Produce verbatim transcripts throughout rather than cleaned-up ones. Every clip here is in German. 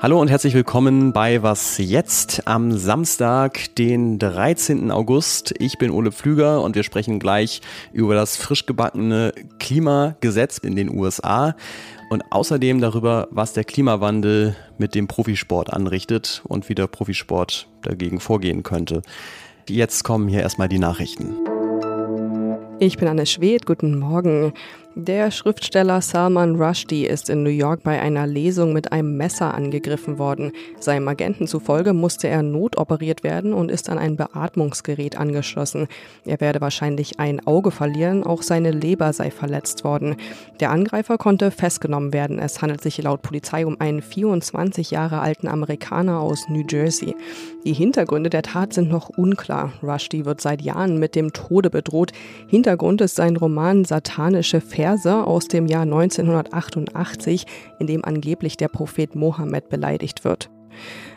Hallo und herzlich willkommen bei Was Jetzt am Samstag, den dreizehnten August. Ich bin Ole Pflüger und wir sprechen gleich über das frisch gebackene Klimagesetz in den U S A und außerdem darüber, was der Klimawandel mit dem Profisport anrichtet und wie der Profisport dagegen vorgehen könnte. Jetzt kommen hier erstmal die Nachrichten. Ich bin Anne Schwedt, guten Morgen. Der Schriftsteller Salman Rushdie ist in New York bei einer Lesung mit einem Messer angegriffen worden. Seinem Agenten zufolge musste er notoperiert werden und ist an ein Beatmungsgerät angeschlossen. Er werde wahrscheinlich ein Auge verlieren, auch seine Leber sei verletzt worden. Der Angreifer konnte festgenommen werden. Es handelt sich laut Polizei um einen vierundzwanzig Jahre alten Amerikaner aus New Jersey. Die Hintergründe der Tat sind noch unklar. Rushdie wird seit Jahren mit dem Tode bedroht. Hintergrund ist sein Roman Satanische Verse aus dem Jahr neunzehnhundertachtundachtzig, in dem angeblich der Prophet Mohammed beleidigt wird.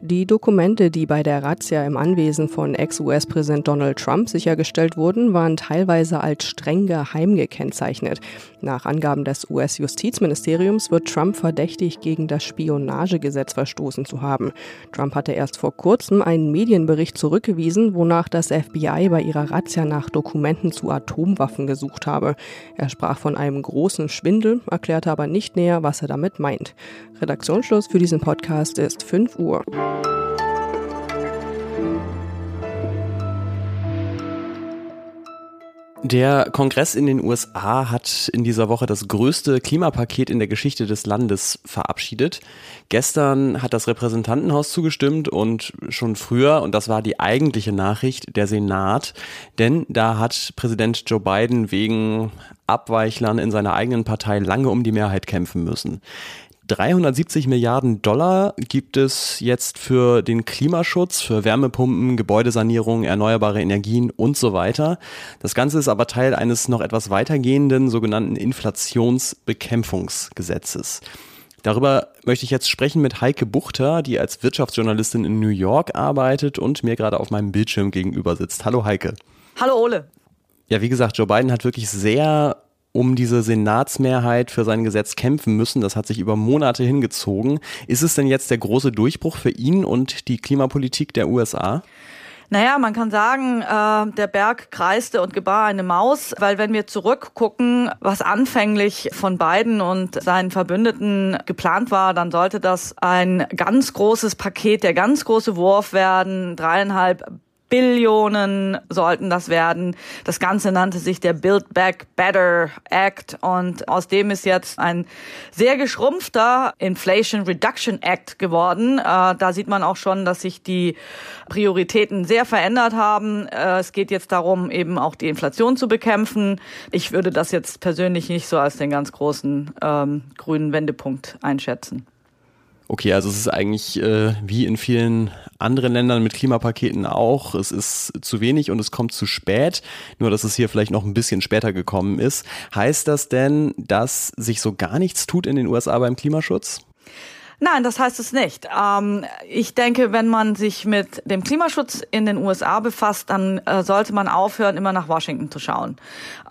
Die Dokumente, die bei der Razzia im Anwesen von Ex-U S-Präsident Donald Trump sichergestellt wurden, waren teilweise als streng geheim gekennzeichnet. Nach Angaben des U S-Justizministeriums wird Trump verdächtig, gegen das Spionagegesetz verstoßen zu haben. Trump hatte erst vor kurzem einen Medienbericht zurückgewiesen, wonach das F B I bei ihrer Razzia nach Dokumenten zu Atomwaffen gesucht habe. Er sprach von einem großen Schwindel, erklärte aber nicht näher, was er damit meint. Redaktionsschluss für diesen Podcast ist fünf Uhr. Der Kongress in den U S A hat in dieser Woche das größte Klimapaket in der Geschichte des Landes verabschiedet. Gestern hat das Repräsentantenhaus zugestimmt und schon früher, und das war die eigentliche Nachricht, der Senat. Denn da hat Präsident Joe Biden wegen Abweichlern in seiner eigenen Partei lange um die Mehrheit kämpfen müssen. dreihundertsiebzig Milliarden Dollar gibt es jetzt für den Klimaschutz, für Wärmepumpen, Gebäudesanierung, erneuerbare Energien und so weiter. Das Ganze ist aber Teil eines noch etwas weitergehenden sogenannten Inflationsbekämpfungsgesetzes. Darüber möchte ich jetzt sprechen mit Heike Buchter, die als Wirtschaftsjournalistin in New York arbeitet und mir gerade auf meinem Bildschirm gegenüber sitzt. Hallo Heike. Hallo Ole. Ja, wie gesagt, Joe Biden hat wirklich sehr um diese Senatsmehrheit für sein Gesetz kämpfen müssen. Das hat sich über Monate hingezogen. Ist es denn jetzt der große Durchbruch für ihn und die Klimapolitik der U S A? Naja, man kann sagen, äh, der Berg kreiste und gebar eine Maus, weil wenn wir zurückgucken, was anfänglich von Biden und seinen Verbündeten geplant war, dann sollte das ein ganz großes Paket, der ganz große Wurf werden, dreieinhalb Billionen sollten das werden. Das Ganze nannte sich der Build Back Better Act und aus dem ist jetzt ein sehr geschrumpfter Inflation Reduction Act geworden. Äh, da sieht man auch schon, dass sich die Prioritäten sehr verändert haben. Äh, es geht jetzt darum, eben auch die Inflation zu bekämpfen. Ich würde das jetzt persönlich nicht so als den ganz großen ähm, grünen Wendepunkt einschätzen. Okay, also es ist eigentlich äh, wie in vielen anderen Ländern mit Klimapaketen auch, es ist zu wenig und es kommt zu spät, nur dass es hier vielleicht noch ein bisschen später gekommen ist. Heißt das denn, dass sich so gar nichts tut in den U S A beim Klimaschutz? Nein, das heißt es nicht. Ähm, ich denke, wenn man sich mit dem Klimaschutz in den U S A befasst, dann äh, sollte man aufhören, immer nach Washington zu schauen.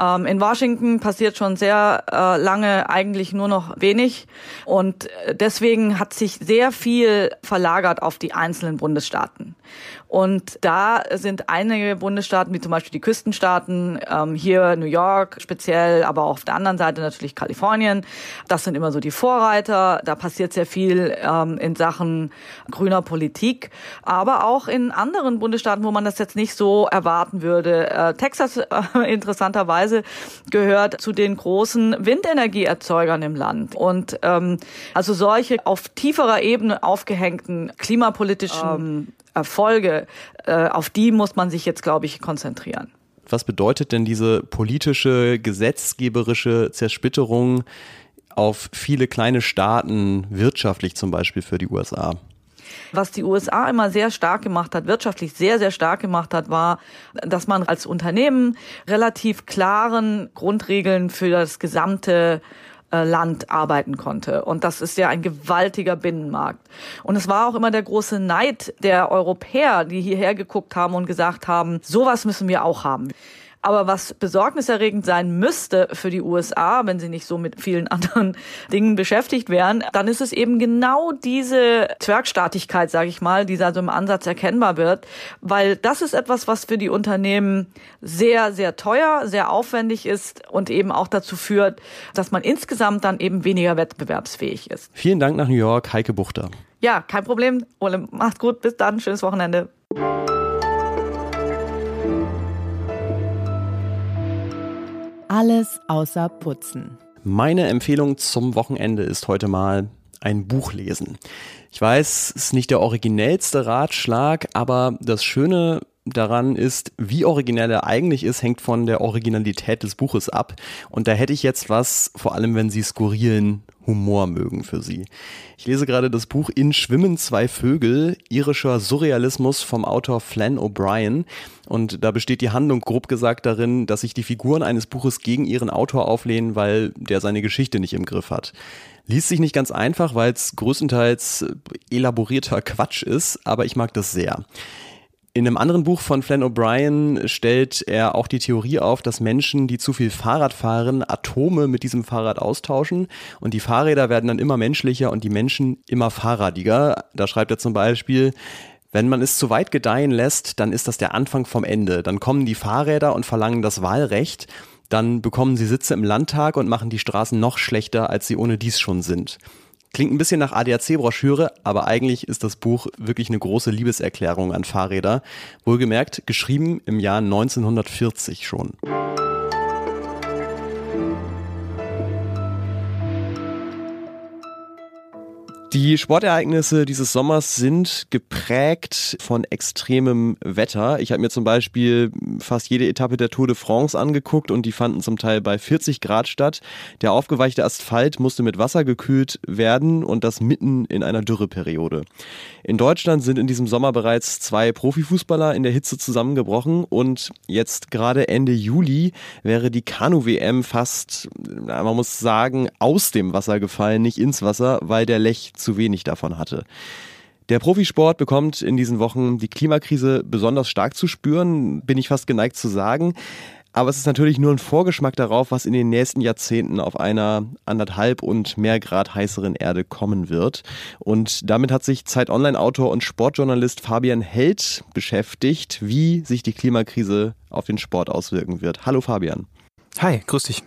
Ähm, in Washington passiert schon sehr äh, lange eigentlich nur noch wenig. Und deswegen hat sich sehr viel verlagert auf die einzelnen Bundesstaaten. Und da sind einige Bundesstaaten, wie zum Beispiel die Küstenstaaten, ähm, hier New York speziell, aber auch auf der anderen Seite natürlich Kalifornien. Das sind immer so die Vorreiter. Da passiert sehr viel in Sachen grüner Politik, aber auch in anderen Bundesstaaten, wo man das jetzt nicht so erwarten würde. Texas äh, interessanterweise gehört zu den großen Windenergieerzeugern im Land. Und ähm, also solche auf tieferer Ebene aufgehängten klimapolitischen ähm, Erfolge, äh, auf die muss man sich jetzt, glaube ich, konzentrieren. Was bedeutet denn diese politische, gesetzgeberische Zersplitterung auf viele kleine Staaten, wirtschaftlich zum Beispiel für die U S A? Was die U S A immer sehr stark gemacht hat, wirtschaftlich sehr, sehr stark gemacht hat, war, dass man als Unternehmen relativ klaren Grundregeln für das gesamte Land arbeiten konnte. Und das ist ja ein gewaltiger Binnenmarkt. Und es war auch immer der große Neid der Europäer, die hierher geguckt haben und gesagt haben, sowas müssen wir auch haben. Aber was besorgniserregend sein müsste für die U S A, wenn sie nicht so mit vielen anderen Dingen beschäftigt wären, dann ist es eben genau diese Zwergstaatlichkeit, sage ich mal, die da so im Ansatz erkennbar wird. Weil das ist etwas, was für die Unternehmen sehr, sehr teuer, sehr aufwendig ist und eben auch dazu führt, dass man insgesamt dann eben weniger wettbewerbsfähig ist. Vielen Dank nach New York, Heike Buchter. Ja, kein Problem. Ole, macht's gut. Bis dann. Schönes Wochenende. Alles außer Putzen. Meine Empfehlung zum Wochenende ist heute mal ein Buch lesen. Ich weiß, es ist nicht der originellste Ratschlag, aber das Schöne daran ist, wie originell er eigentlich ist, hängt von der Originalität des Buches ab. Und da hätte ich jetzt was, vor allem wenn Sie skurrilen Humor mögen, für Sie. Ich lese gerade das Buch In Schwimmen zwei Vögel, irischer Surrealismus vom Autor Flann O'Brien. Und da besteht die Handlung grob gesagt darin, dass sich die Figuren eines Buches gegen ihren Autor auflehnen, weil der seine Geschichte nicht im Griff hat. Liest sich nicht ganz einfach, weil es größtenteils elaborierter Quatsch ist, aber ich mag das sehr. In einem anderen Buch von Flann O'Brien stellt er auch die Theorie auf, dass Menschen, die zu viel Fahrrad fahren, Atome mit diesem Fahrrad austauschen und die Fahrräder werden dann immer menschlicher und die Menschen immer fahrradiger. Da schreibt er zum Beispiel: Wenn man es zu weit gedeihen lässt, dann ist das der Anfang vom Ende. Dann kommen die Fahrräder und verlangen das Wahlrecht. Dann bekommen sie Sitze im Landtag und machen die Straßen noch schlechter, als sie ohnedies schon sind. Klingt ein bisschen nach A D A C-Broschüre, aber eigentlich ist das Buch wirklich eine große Liebeserklärung an Fahrräder. Wohlgemerkt, geschrieben im Jahr neunzehnhundertvierzig schon. Die Sportereignisse dieses Sommers sind geprägt von extremem Wetter. Ich habe mir zum Beispiel fast jede Etappe der Tour de France angeguckt und die fanden zum Teil bei vierzig Grad statt. Der aufgeweichte Asphalt musste mit Wasser gekühlt werden und das mitten in einer Dürreperiode. In Deutschland sind in diesem Sommer bereits zwei Profifußballer in der Hitze zusammengebrochen und jetzt gerade Ende Juli wäre die Kanu-W M fast, man muss sagen, aus dem Wasser gefallen, nicht ins Wasser, weil der Lech zu wenig davon hatte. Der Profisport bekommt in diesen Wochen die Klimakrise besonders stark zu spüren, bin ich fast geneigt zu sagen. Aber es ist natürlich nur ein Vorgeschmack darauf, was in den nächsten Jahrzehnten auf einer anderthalb und mehr Grad heißeren Erde kommen wird. Und damit hat sich Zeit-Online-Autor und Sportjournalist Fabian Held beschäftigt, wie sich die Klimakrise auf den Sport auswirken wird. Hallo Fabian. Hi, grüß dich.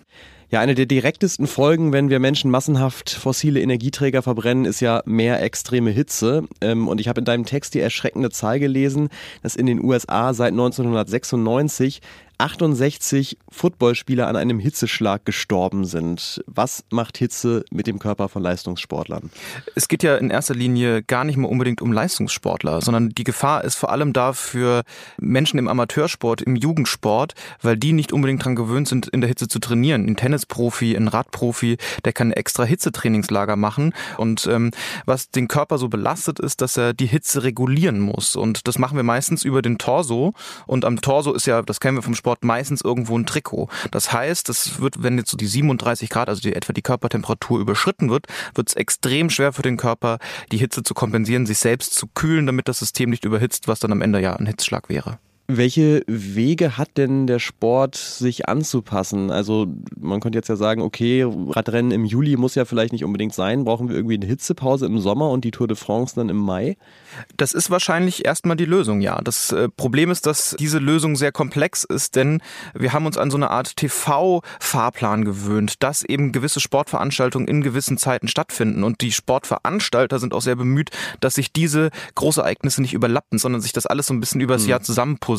Ja, eine der direktesten Folgen, wenn wir Menschen massenhaft fossile Energieträger verbrennen, ist ja mehr extreme Hitze. Und ich habe in deinem Text die erschreckende Zahl gelesen, dass in den U S A seit neunzehnhundertsechsundneunzig achtundsechzig Footballspieler an einem Hitzeschlag gestorben sind. Was macht Hitze mit dem Körper von Leistungssportlern? Es geht ja in erster Linie gar nicht mehr unbedingt um Leistungssportler, sondern die Gefahr ist vor allem da für Menschen im Amateursport, im Jugendsport, weil die nicht unbedingt daran gewöhnt sind, in der Hitze zu trainieren. Ein Tennisprofi, ein Radprofi, der kann extra Hitzetrainingslager machen. Und ähm, was den Körper so belastet, ist, dass er die Hitze regulieren muss. Und das machen wir meistens über den Torso. Und am Torso ist ja, das kennen wir vom Sport, meistens irgendwo ein Trikot. Das heißt, es wird, wenn jetzt so die siebenunddreißig Grad, also die, etwa die Körpertemperatur überschritten wird, wird es extrem schwer für den Körper, die Hitze zu kompensieren, sich selbst zu kühlen, damit das System nicht überhitzt, was dann am Ende ja ein Hitzschlag wäre. Welche Wege hat denn der Sport, sich anzupassen? Also man könnte jetzt ja sagen, okay, Radrennen im Juli muss ja vielleicht nicht unbedingt sein. Brauchen wir irgendwie eine Hitzepause im Sommer und die Tour de France dann im Mai? Das ist wahrscheinlich erstmal die Lösung, ja. Das äh, Problem ist, dass diese Lösung sehr komplex ist, denn wir haben uns an so eine Art T V-Fahrplan gewöhnt, dass eben gewisse Sportveranstaltungen in gewissen Zeiten stattfinden. Und die Sportveranstalter sind auch sehr bemüht, dass sich diese Großereignisse nicht überlappen, sondern sich das alles so ein bisschen übers mhm. Jahr zusammenpustet,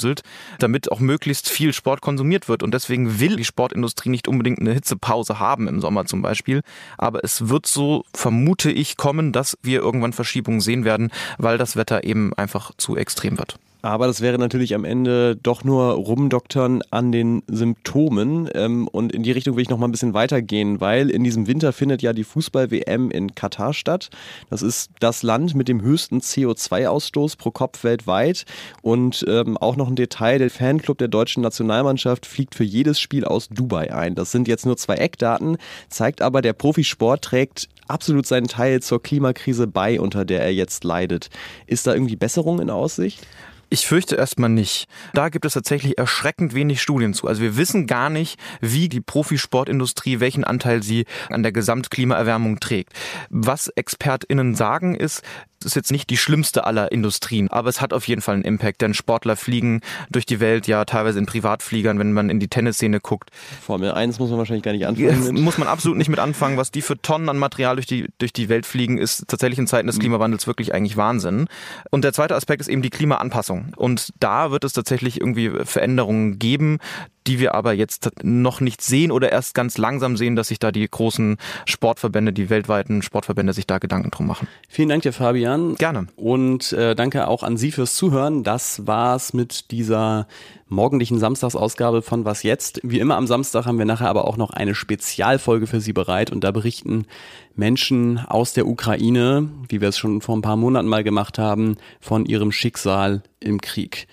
damit auch möglichst viel Sport konsumiert wird. Und deswegen will die Sportindustrie nicht unbedingt eine Hitzepause haben im Sommer zum Beispiel. Aber es wird so, vermute ich, kommen, dass wir irgendwann Verschiebungen sehen werden, weil das Wetter eben einfach zu extrem wird. Aber das wäre natürlich am Ende doch nur rumdoktern an den Symptomen. Und in die Richtung will ich noch mal ein bisschen weitergehen, weil in diesem Winter findet ja die Fußball-W M in Katar statt. Das ist das Land mit dem höchsten C O zwei Ausstoß pro Kopf weltweit. Und ähm, auch noch ein Detail, der Fanclub der deutschen Nationalmannschaft fliegt für jedes Spiel aus Dubai ein. Das sind jetzt nur zwei Eckdaten, zeigt aber, der Profisport trägt absolut seinen Teil zur Klimakrise bei, unter der er jetzt leidet. Ist da irgendwie Besserung in Aussicht? Ich fürchte erstmal nicht. Da gibt es tatsächlich erschreckend wenig Studien zu. Also wir wissen gar nicht, wie die Profisportindustrie, welchen Anteil sie an der Gesamtklimaerwärmung trägt. Was ExpertInnen sagen ist, es ist jetzt nicht die schlimmste aller Industrien, aber es hat auf jeden Fall einen Impact, denn Sportler fliegen durch die Welt, ja teilweise in Privatfliegern, wenn man in die Tennisszene guckt. Formel eins muss man wahrscheinlich gar nicht anfangen. Mit. Muss man absolut nicht mit anfangen. Was die für Tonnen an Material durch die, durch die Welt fliegen, ist tatsächlich in Zeiten des Klimawandels wirklich eigentlich Wahnsinn. Und der zweite Aspekt ist eben die Klimaanpassung. Und da wird es tatsächlich irgendwie Veränderungen geben, die wir aber jetzt noch nicht sehen oder erst ganz langsam sehen, dass sich da die großen Sportverbände, die weltweiten Sportverbände sich da Gedanken drum machen. Vielen Dank dir, Fabian. Gerne. Und äh, danke auch an Sie fürs Zuhören. Das war's mit dieser morgendlichen Samstagsausgabe von Was jetzt? Wie immer am Samstag haben wir nachher aber auch noch eine Spezialfolge für Sie bereit und da berichten Menschen aus der Ukraine, wie wir es schon vor ein paar Monaten mal gemacht haben, von ihrem Schicksal im Krieg.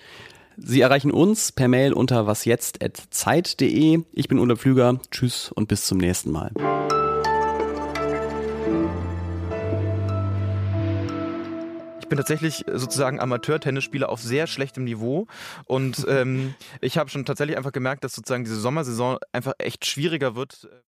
Sie erreichen uns per Mail unter wasjetzt at zeit punkt de. Ich bin Ole Pflüger. Tschüss und bis zum nächsten Mal. Ich bin tatsächlich sozusagen Amateur-Tennisspieler auf sehr schlechtem Niveau und ähm, ich habe schon tatsächlich einfach gemerkt, dass sozusagen diese Sommersaison einfach echt schwieriger wird.